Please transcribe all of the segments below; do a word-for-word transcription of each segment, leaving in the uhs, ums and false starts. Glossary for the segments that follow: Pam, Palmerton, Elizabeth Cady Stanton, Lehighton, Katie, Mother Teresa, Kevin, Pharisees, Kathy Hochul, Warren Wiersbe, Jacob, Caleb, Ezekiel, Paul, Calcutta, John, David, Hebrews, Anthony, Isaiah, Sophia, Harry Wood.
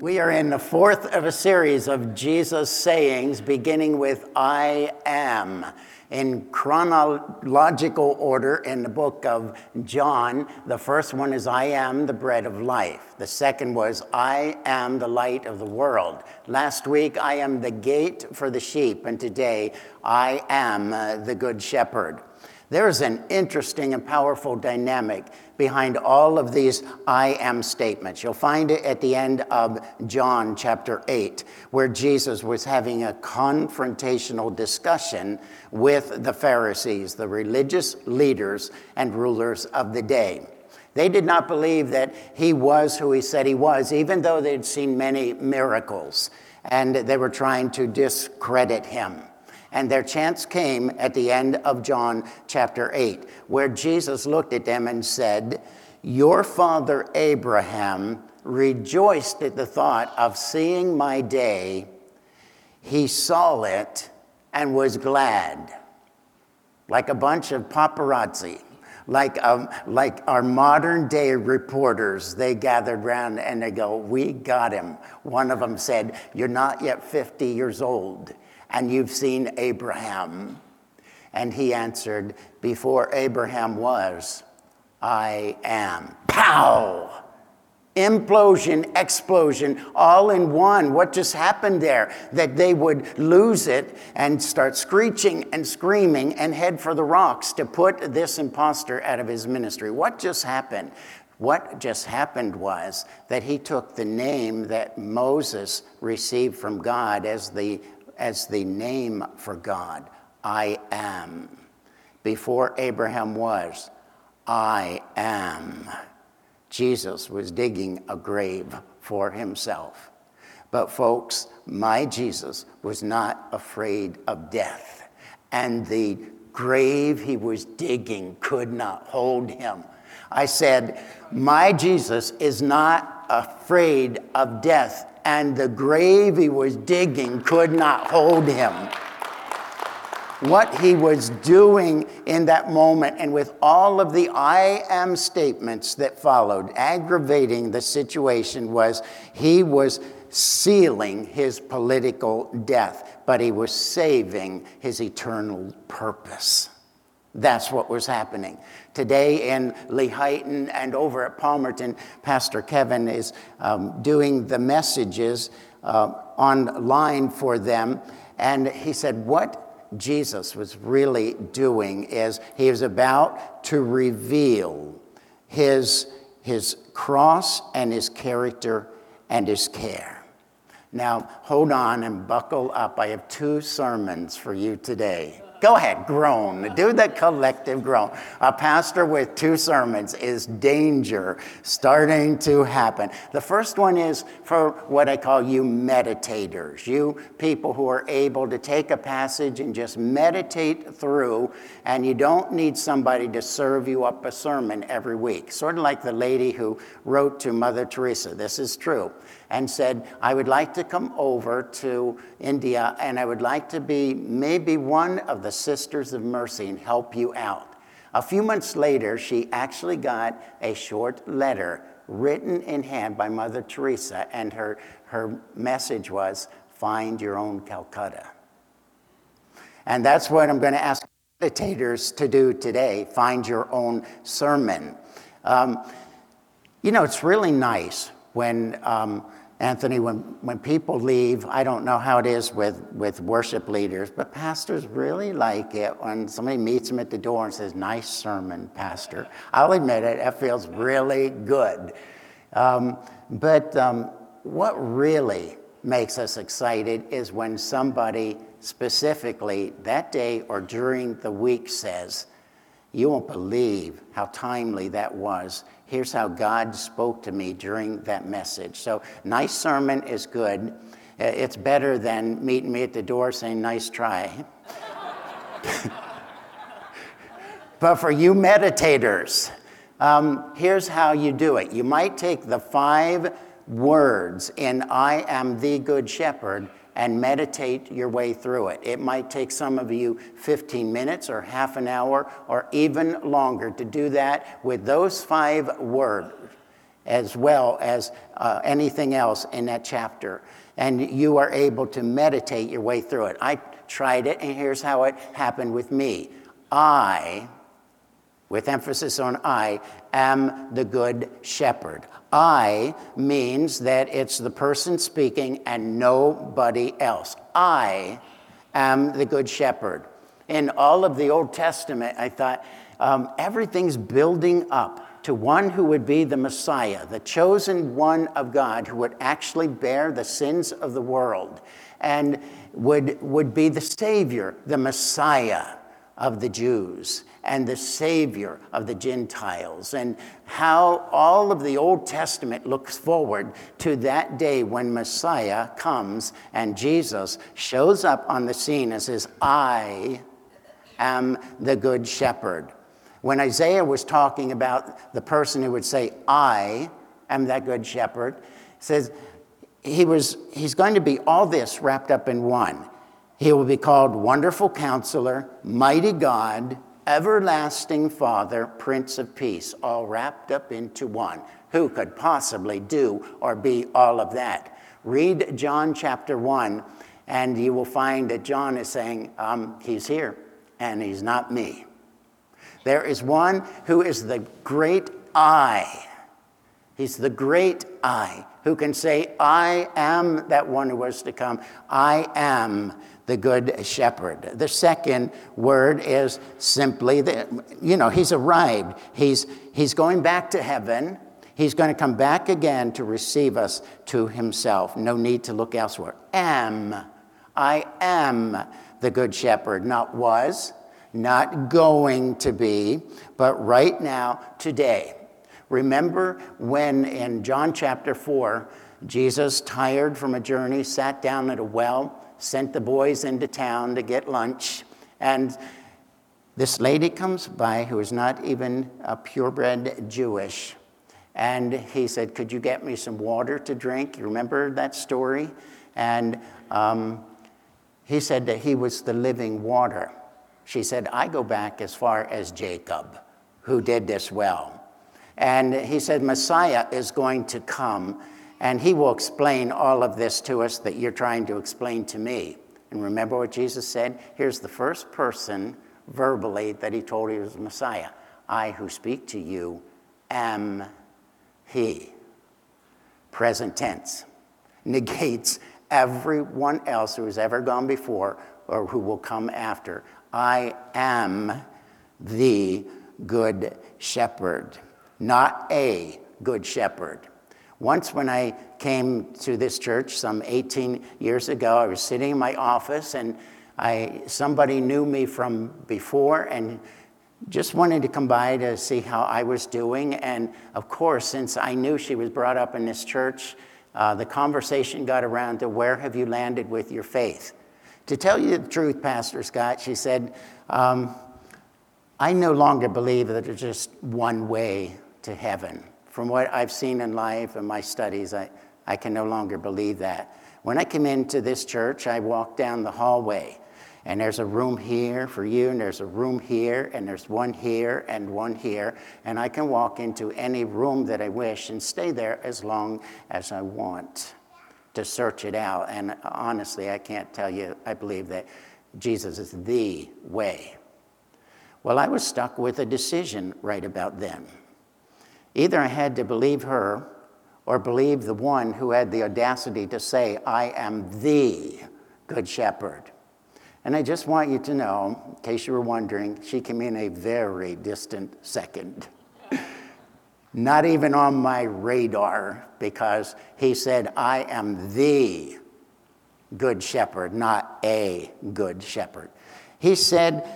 We are in the fourth of a series of Jesus' sayings, beginning with I am, in chronological order in the book of John. The first one is I am the bread of life. The second was I am the light of the world. Last week, I am the gate for the sheep, and today I am uh, the good shepherd. There's an interesting and powerful dynamic behind all of these I am statements. You'll find it at the end of John chapter eight, where Jesus was having a confrontational discussion with the Pharisees, the religious leaders and rulers of the day. They did not believe that he was who he said he was, even though they'd seen many miracles, and they were trying to discredit him. And their chance came at the end of John chapter eight, where Jesus looked at them and said, "Your father Abraham rejoiced at the thought of seeing my day. He saw it and was glad." Like a bunch of paparazzi, like, um, like our modern day reporters, they gathered around and they go, "We got him." One of them said, "You're not yet fifty years old, and you've seen Abraham." And he answered, "Before Abraham was, I am." Pow! Implosion, explosion, all in one. What just happened there? That they would lose it and start screeching and screaming and head for the rocks to put this imposter out of his ministry. What just happened? What just happened was that he took the name that Moses received from God as the as the name for God. I am. Before Abraham was, I am. Jesus was digging a grave for himself. But folks, my Jesus was not afraid of death, and the grave he was digging could not hold him. I said, my Jesus is not afraid of death, and the grave he was digging could not hold him. What he was doing in that moment, and with all of the I am statements that followed, aggravating the situation, was he was sealing his political death, but he was saving his eternal purpose. That's what was happening. Today in Lehighton and over at Palmerton, Pastor Kevin is um, doing the messages uh, online for them. And he said what Jesus was really doing is he was about to reveal his, his cross and his character and his care. Now, hold on and buckle up. I have two sermons for you today. Go ahead, groan. Do the collective groan. A pastor with two sermons is danger starting to happen. The first one is for what I call you meditators, you people who are able to take a passage and just meditate through, and you don't need somebody to serve you up a sermon every week. Sort of like the lady who wrote to Mother Teresa, this is true, and said, "I would like to come over to India, and I would like to be maybe one of the Sisters of Mercy and help you out." A few months later, she actually got a short letter written in hand by Mother Teresa, and her, her message was, "Find your own Calcutta." And that's what I'm going to ask meditators to do today, find your own sermon. Um, you know, it's really nice when... Um, Anthony, when, when people leave, I don't know how it is with, with worship leaders, but pastors really like it when somebody meets them at the door and says, "Nice sermon, Pastor." I'll admit it, that feels really good. Um, but um, what really makes us excited is when somebody specifically that day or during the week says, "You won't believe how timely that was. Here's how God spoke to me during that message." So nice sermon is good. It's better than meeting me at the door saying, "Nice try." But for you meditators, um, here's how you do it. You might take the five words in I am the Good Shepherd and meditate your way through it. It might take some of you fifteen minutes or half an hour or even longer to do that with those five words. as well as uh, anything else in that chapter. And you are able to meditate your way through it. I tried it, and here's how it happened with me. I, with emphasis on I, am the good shepherd. I means that it's the person speaking and nobody else. I am the good shepherd. In all of the Old Testament, I thought, um, everything's building up to one who would be the Messiah, the chosen one of God, who would actually bear the sins of the world and would, would be the Savior, the Messiah of the Jews and the Savior of the Gentiles. And how all of the Old Testament looks forward to that day when Messiah comes and Jesus shows up on the scene and says, I am the Good Shepherd. When Isaiah was talking about the person who would say, I am that good shepherd, says he was he's going to be all this wrapped up in one. He will be called Wonderful Counselor, Mighty God, Everlasting Father, Prince of Peace, all wrapped up into one. Who could possibly do or be all of that? Read John chapter one, and you will find that John is saying, um, he's here, and he's not me. There is one who is the great I. He's the great I who can say, I am that one who was to come. I am the good shepherd. The second word is simply that, you know, he's arrived. He's, he's going back to heaven. He's going to come back again to receive us to himself. No need to look elsewhere. Am. I am the good shepherd, not was. Not going to be, but right now, today. Remember when in John chapter four, Jesus, tired from a journey, sat down at a well, sent the boys into town to get lunch, and this lady comes by who is not even a purebred Jewish, and he said, could you get me some water to drink? You remember that story? And um, he said that he was the living water. She said, I go back as far as Jacob, who did this well. And he said, Messiah is going to come, and he will explain all of this to us that you're trying to explain to me. And remember what Jesus said? Here's the first person verbally that he told he was Messiah. I who speak to you am he. Present tense negates everyone else who has ever gone before or who will come after. I am the good shepherd, not a good shepherd. Once when I came to this church some eighteen years ago, I was sitting in my office, and I somebody knew me from before and just wanted to come by to see how I was doing. And of course, since I knew she was brought up in this church, uh, the conversation got around to, where have you landed with your faith? To tell you the truth, Pastor Scott, she said, um, I no longer believe that there's just one way to heaven. From what I've seen in life and my studies, I, I can no longer believe that. When I came into this church, I walked down the hallway, and there's a room here for you, and there's a room here, and there's one here, and one here, and I can walk into any room that I wish and stay there as long as I want. To search it out. And honestly, I can't tell you, I believe that Jesus is the way. Well, I was stuck with a decision right about then. Either I had to believe her or believe the one who had the audacity to say, I am the good shepherd. And I just want you to know, in case you were wondering, she came in a very distant second. Not even on my radar, because he said, I am the good shepherd, not a good shepherd. He said,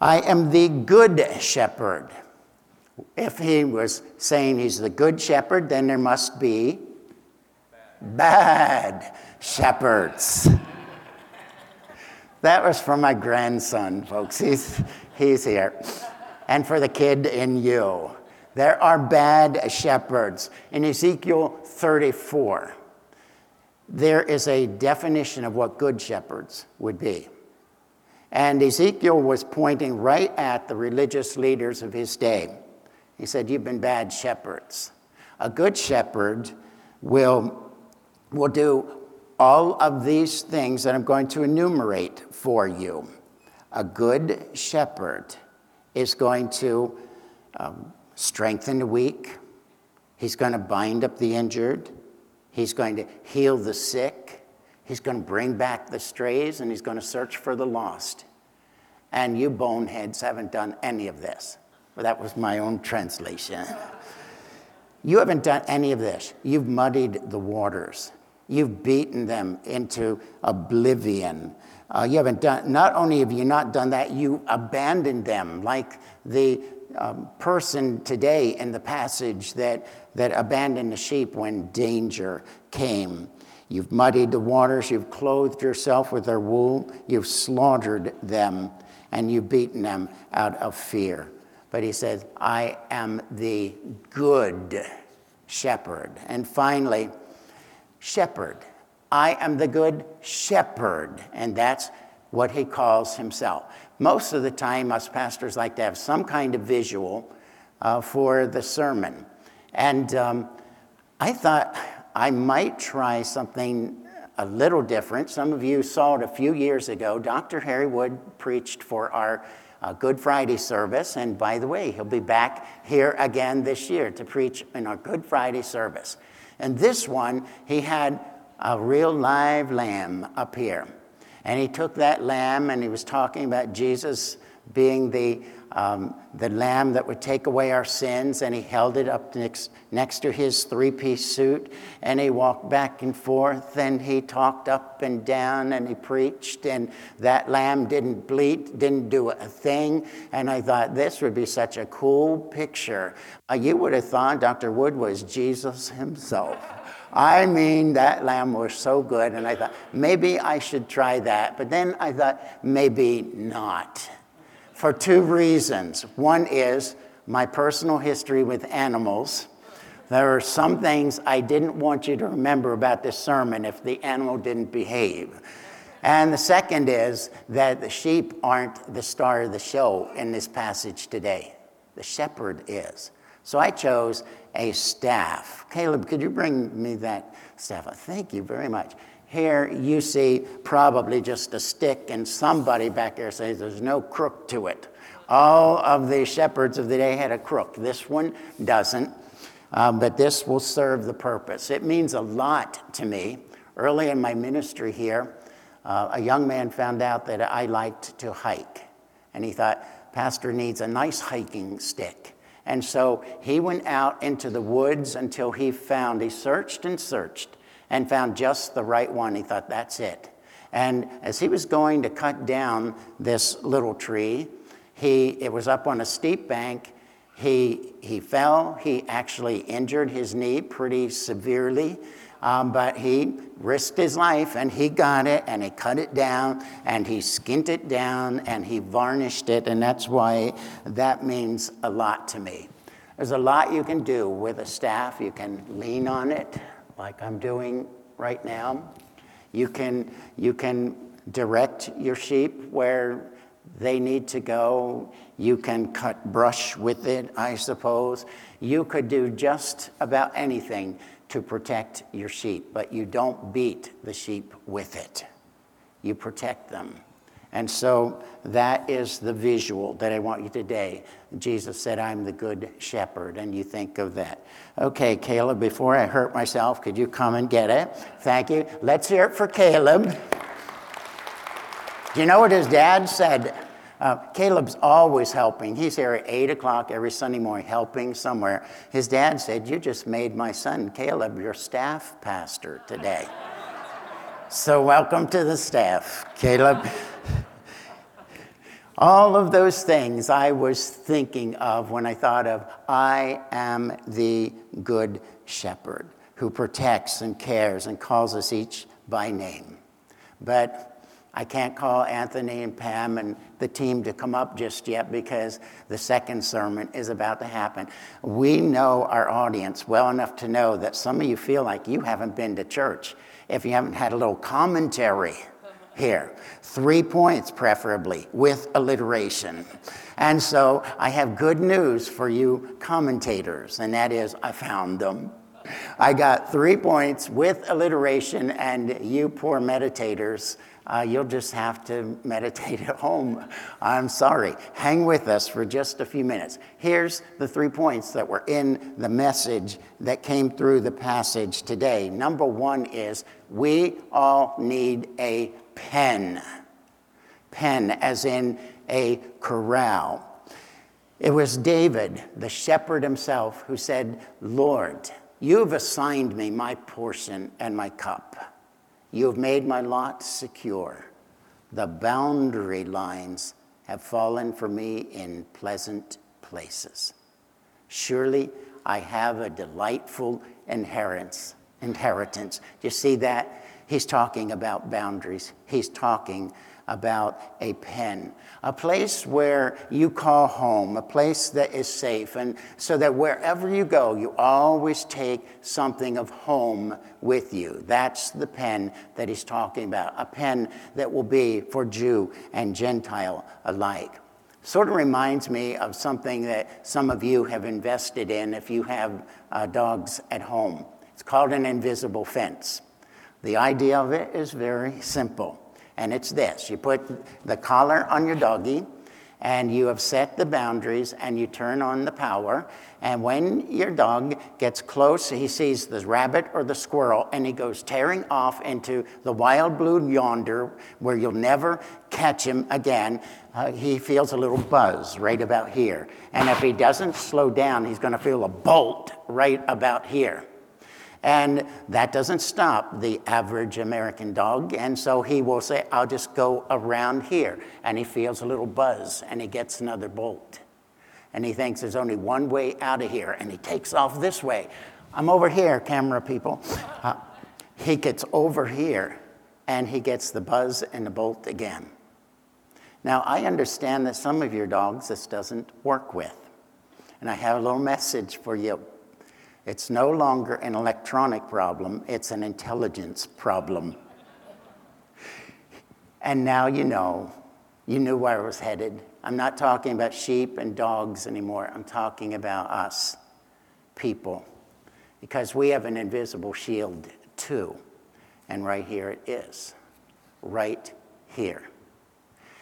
I am the good shepherd. If he was saying he's the good shepherd, then there must be bad, bad shepherds. That was for my grandson, folks. He's, he's here. And for the kid in you. There are bad shepherds. In Ezekiel thirty-four, there is a definition of what good shepherds would be. And Ezekiel was pointing right at the religious leaders of his day. He said, you've been bad shepherds. A good shepherd will, will do all of these things that I'm going to enumerate for you. A good shepherd is going to um, strengthen the weak. He's going to bind up the injured. He's going to heal the sick. He's going to bring back the strays, and he's going to search for the lost. And you boneheads haven't done any of this. Well, that was my own translation. You haven't done any of this. You've muddied the waters. You've beaten them into oblivion. Uh, you haven't done, not only have you not done that, you abandoned them, like the um, person today in the passage that, that abandoned the sheep when danger came. You've muddied the waters, you've clothed yourself with their wool, you've slaughtered them, and you've beaten them out of fear. But he says, I am the good shepherd. And finally, shepherd. I am the good shepherd. And that's what he calls himself. Most of the time, us pastors like to have some kind of visual uh, for the sermon. And um, I thought I might try something a little different. Some of you saw it a few years ago. Doctor Harry Wood preached for our uh, Good Friday service. And by the way, he'll be back here again this year to preach in our Good Friday service. And this one, he had a real live lamb up here. And he took that lamb and he was talking about Jesus being the um, the lamb that would take away our sins. And he held it up next, next to his three-piece suit. And he walked back and forth and he talked up and down and he preached. And that lamb didn't bleat, didn't do a thing. And I thought this would be such a cool picture. Uh, you would have thought Doctor Wood was Jesus himself. I mean, that lamb was so good. And I thought, maybe I should try that. But then I thought, maybe not. For two reasons. One is my personal history with animals. There are some things I didn't want you to remember about this sermon if the animal didn't behave. And the second is that the sheep aren't the star of the show in this passage today. The shepherd is. So I chose a staff. Caleb, could you bring me that staff? Thank you very much. Here you see probably just a stick, and somebody back there says there's no crook to it. All of the shepherds of the day had a crook. This one doesn't, um, but this will serve the purpose. It means a lot to me. Early in my ministry here, uh, a young man found out that I liked to hike, and he thought, Pastor needs a nice hiking stick. And so he went out into the woods until he found, he searched and searched, and found just the right one. He thought, that's it. And as he was going to cut down this little tree, he it was up on a steep bank. He he fell. He actually injured his knee pretty severely, um, but he risked his life, and he got it, and he cut it down, and he skint it down, and he varnished it, and that's why that means a lot to me. There's a lot you can do with a staff. You can lean on it, like I'm doing right now. You can you can direct your sheep where they need to go. You can cut brush with it, I suppose. You could do just about anything to protect your sheep, but you don't beat the sheep with it. You protect them. And so that is the visual that I want you today. Jesus said, I'm the good shepherd, and you think of that. Okay, Caleb, before I hurt myself, could you come and get it? Thank you. Let's hear it for Caleb. Do you know what his dad said? Uh, Caleb's always helping. He's here at eight o'clock every Sunday morning helping somewhere. His dad said, you just made my son, Caleb, your staff pastor today. So welcome to the staff, Caleb. All of those things I was thinking of when I thought of, I am the good shepherd who protects and cares and calls us each by name. But I can't call Anthony and Pam and the team to come up just yet because the second sermon is about to happen. We know our audience well enough to know that some of you feel like you haven't been to church if you haven't had a little commentary here. Three points, preferably, with alliteration. And so I have good news for you commentators, and that is I found them. I got three points with alliteration, and you poor meditators, uh, you'll just have to meditate at home. I'm sorry. Hang with us for just a few minutes. Here's the three points that were in the message that came through the passage today. Number one is we all need a pen. Pen as in a corral. It was David, the shepherd himself, who said, Lord, you've assigned me my portion and my cup. You've made my lot secure. The boundary lines have fallen for me in pleasant places. Surely I have a delightful inheritance. Inheritance. Do you see that? He's talking about boundaries. He's talking about a pen, a place where you call home, a place that is safe, and so that wherever you go, you always take something of home with you. That's the pen that he's talking about, a pen that will be for Jew and Gentile alike. Sort of reminds me of something that some of you have invested in if you have uh, dogs at home. It's called an invisible fence. The idea of it is very simple. And it's this, you put the collar on your doggy and you have set the boundaries and you turn on the power. And when your dog gets close, he sees the rabbit or the squirrel and he goes tearing off into the wild blue yonder where you'll never catch him again. Uh, he feels a little buzz right about here. And if he doesn't slow down, he's going to feel a bolt right about here. And that doesn't stop the average American dog. And so he will say, I'll just go around here. And he feels a little buzz and he gets another bolt. And he thinks there's only one way out of here. And he takes off this way. I'm over here, camera people. Uh, he gets over here and he gets the buzz and the bolt again. Now, I understand that some of your dogs this doesn't work with. And I have a little message for you. It's no longer an electronic problem, it's an intelligence problem. And now you know, you knew where I was headed. I'm not talking about sheep and dogs anymore, I'm talking about us, people. Because we have an invisible shield too, and right here it is, right here.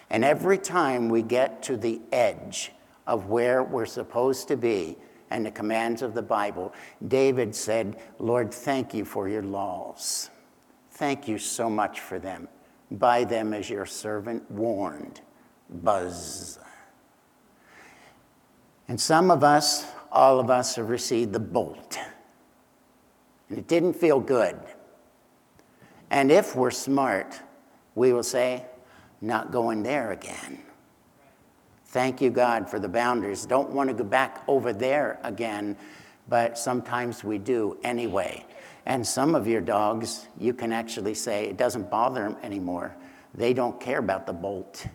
And every time we get to the edge of where we're supposed to be, and the commands of the Bible, David said, Lord, thank you for your laws. Thank you so much for them. By them as your servant warned. Buzz. And some of us, all of us, have received the bolt. And it didn't feel good. And if we're smart, we will say, not going there again. Thank you, God, for the boundaries. Don't want to go back over there again, but sometimes we do anyway. And some of your dogs, you can actually say it doesn't bother them anymore. They don't care about the bolt.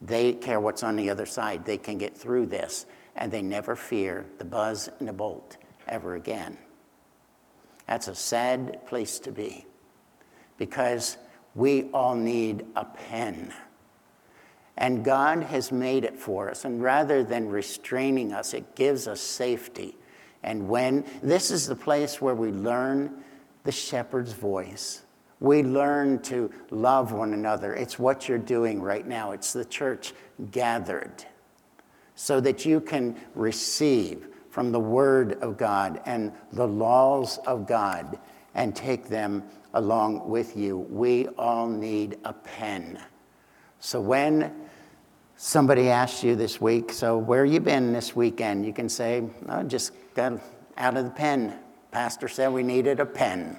They care what's on the other side. They can get through this, and they never fear the buzz and the bolt ever again. That's a sad place to be because we all need a pen. And God has made it for us. And rather than restraining us, it gives us safety. And when this is the place where we learn the shepherd's voice, we learn to love one another. It's what you're doing right now. It's the church gathered so that you can receive from the word of God and the laws of God and take them along with you. We all need a pen. So when somebody asks you this week, so where you been this weekend? You can say, I just got out of the pen. Pastor said we needed a pen.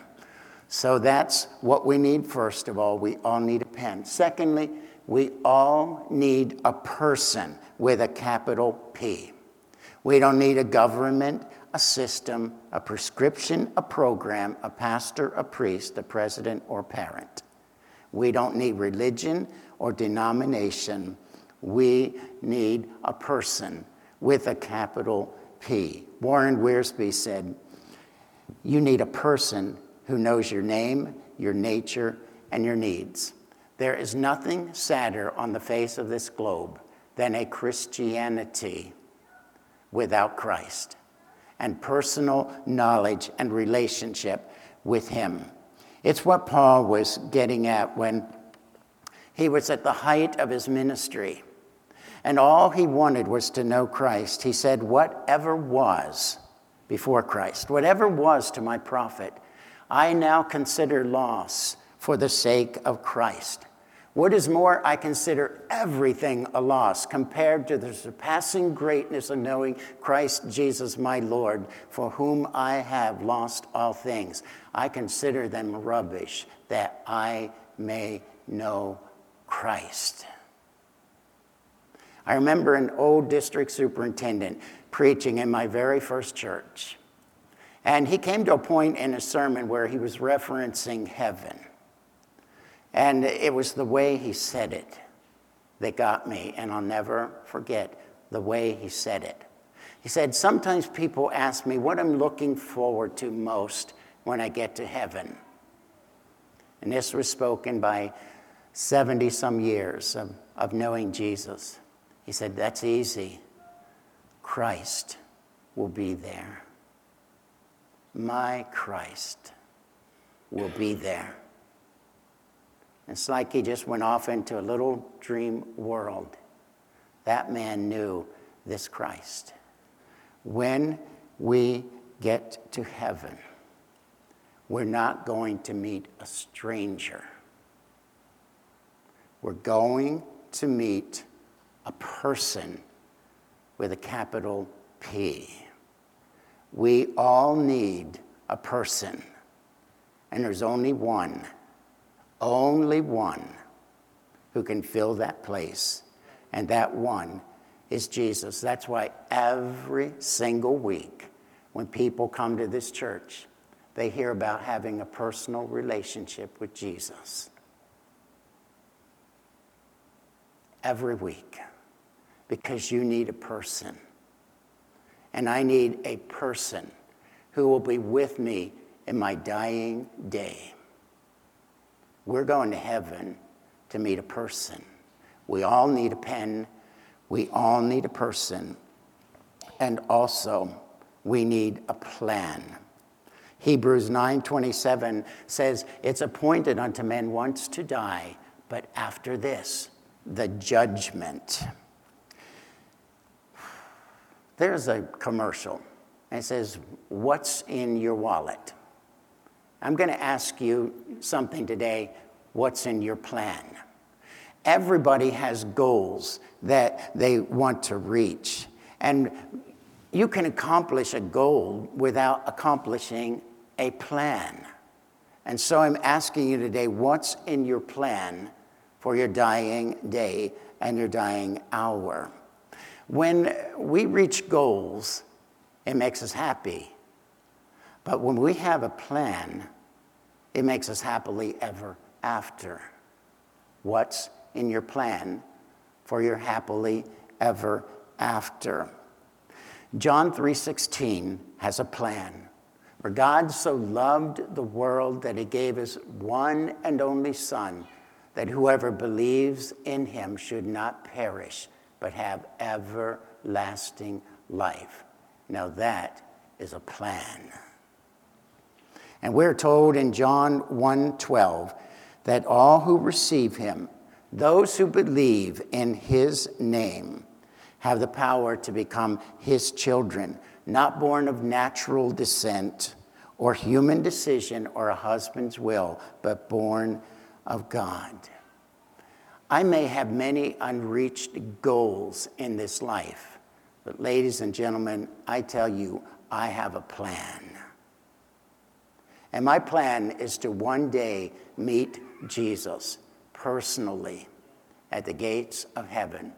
So that's what we need. First of all, we all need a pen. Secondly, we all need a person with a capital P. We don't need a government, a system, a prescription, a program, a pastor, a priest, a president, or parent. We don't need religion or denomination. We need a person with a capital P. Warren Wiersbe said, you need a person who knows your name, your nature, and your needs. There is nothing sadder on the face of this globe than a Christianity without Christ and personal knowledge and relationship with him. It's what Paul was getting at when he was at the height of his ministry, and all he wanted was to know Christ. He said, whatever was before Christ, whatever was to my profit, I now consider loss for the sake of Christ. What is more, I consider everything a loss compared to the surpassing greatness of knowing Christ Jesus my Lord, for whom I have lost all things. I consider them rubbish, that I may know Christ. I remember an old district superintendent preaching in my very first church. And he came to a point in a sermon where he was referencing heaven. And it was the way he said it that got me, and I'll never forget the way he said it. He said, sometimes people ask me what I'm looking forward to most when I get to heaven. And this was spoken by seventy-some years of, of knowing Jesus. He said, that's easy. Christ will be there. My Christ will be there. It's like he just went off into a little dream world. That man knew this Christ. When we get to heaven, we're not going to meet a stranger. We're going to meet a person with a capital P. We all need a person, and there's only one. Only one who can fill that place, and that one is Jesus. That's why every single week when people come to this church, they hear about having a personal relationship with Jesus. Every week, because you need a person, and I need a person who will be with me in my dying day. We're going to heaven to meet a person. We all need a pen. We all need a person. And also, we need a plan. Hebrews nine twenty-seven says, it's appointed unto men once to die, but after this, the judgment. There's a commercial, and it says, what's in your wallet? I'm going to ask you something today. What's in your plan? Everybody has goals that they want to reach. And you can accomplish a goal without accomplishing a plan. And so I'm asking you today, what's in your plan for your dying day and your dying hour? When we reach goals, it makes us happy. But when we have a plan, it makes us happily ever after. What's in your plan for your happily ever after? John three sixteen has a plan. For God so loved the world that he gave his one and only Son, that whoever believes in him should not perish, but have everlasting life. Now that is a plan. And we're told in John one twelve that all who receive him, those who believe in his name, have the power to become his children, not born of natural descent or human decision or a husband's will, but born of God. I may have many unreached goals in this life, but ladies and gentlemen, I tell you, I have a plan. And my plan is to one day meet Jesus personally at the gates of heaven.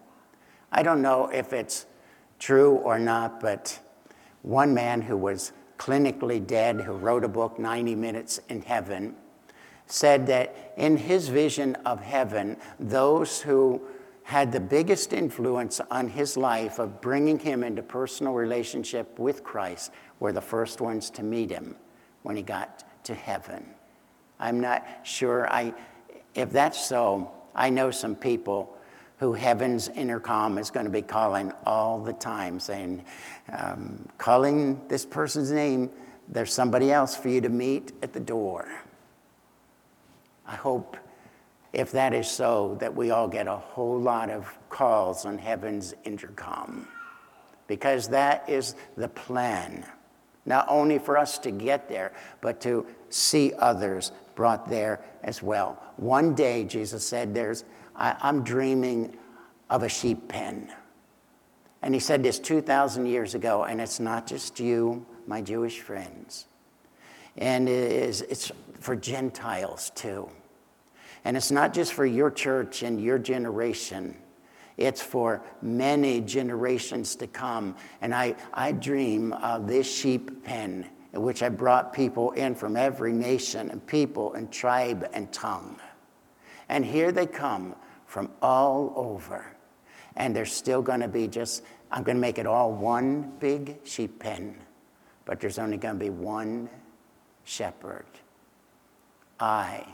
I don't know if it's true or not, but one man who was clinically dead, who wrote a book, ninety minutes in Heaven, said that in his vision of heaven, those who had the biggest influence on his life of bringing him into personal relationship with Christ were the first ones to meet him when he got to heaven. I'm not sure I If that's so, I know some people who heaven's intercom is going to be calling all the time, saying, um, calling this person's name, there's somebody else for you to meet at the door. I hope, if that is so, that we all get a whole lot of calls on heaven's intercom, because that is the plan, not only for us to get there, but to see others brought there as well. One day, Jesus said, "There's I, I'm dreaming of a sheep pen." And he said this two thousand years ago, and it's not just you, my Jewish friends. And it is, it's for Gentiles too. And it's not just for your church and your generation. It's for many generations to come. And I, I dream of this sheep pen in which I brought people in from every nation and people and tribe and tongue. And here they come from all over. And they're still going to be just, I'm going to make it all one big sheep pen. But there's only going to be one shepherd. I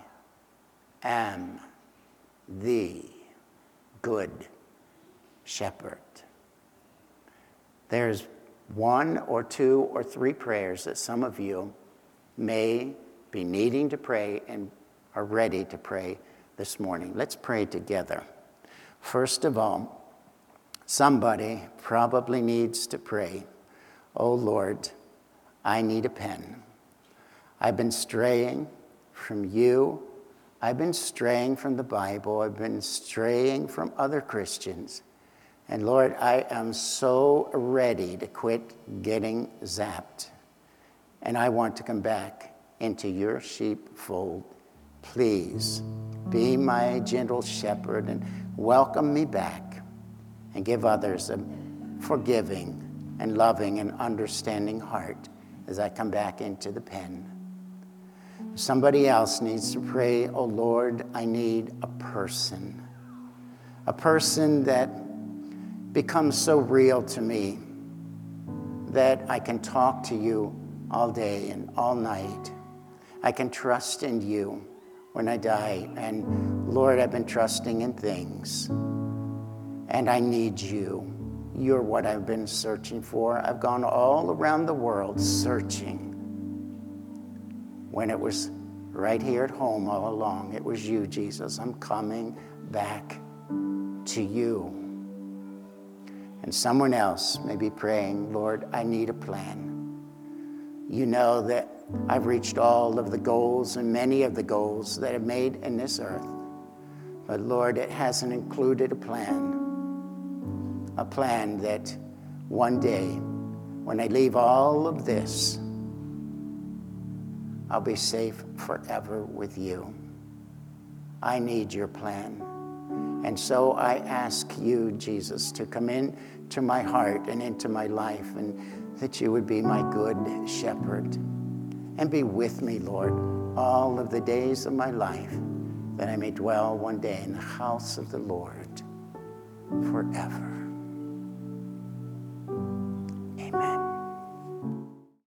am the good shepherd. There's one or two or three prayers that some of you may be needing to pray and are ready to pray this morning. Let's pray together. First of all, somebody probably needs to pray, "Oh Lord, I need a pen. I've been straying from you. I've been straying from the Bible. I've been straying from other Christians. And Lord, I am so ready to quit getting zapped. And I want to come back into your sheepfold. Please be my gentle shepherd and welcome me back and give others a forgiving and loving and understanding heart as I come back into the pen." Somebody else needs to pray, "Oh Lord, I need a person. A person that becomes so real to me that I can talk to you all day and all night. I can trust in you when I die. And Lord, I've been trusting in things. And I need you. You're what I've been searching for. I've gone all around the world searching, when it was right here at home all along. It was you, Jesus. I'm coming back to you." And someone else may be praying, "Lord, I need a plan. You know that I've reached all of the goals and many of the goals that I've made in this earth. But Lord, it hasn't included a plan. A plan that one day, when I leave all of this, I'll be safe forever with you. I need your plan. And so I ask you, Jesus, to come into my heart and into my life, and that you would be my good shepherd. And be with me, Lord, all of the days of my life, that I may dwell one day in the house of the Lord forever." Amen.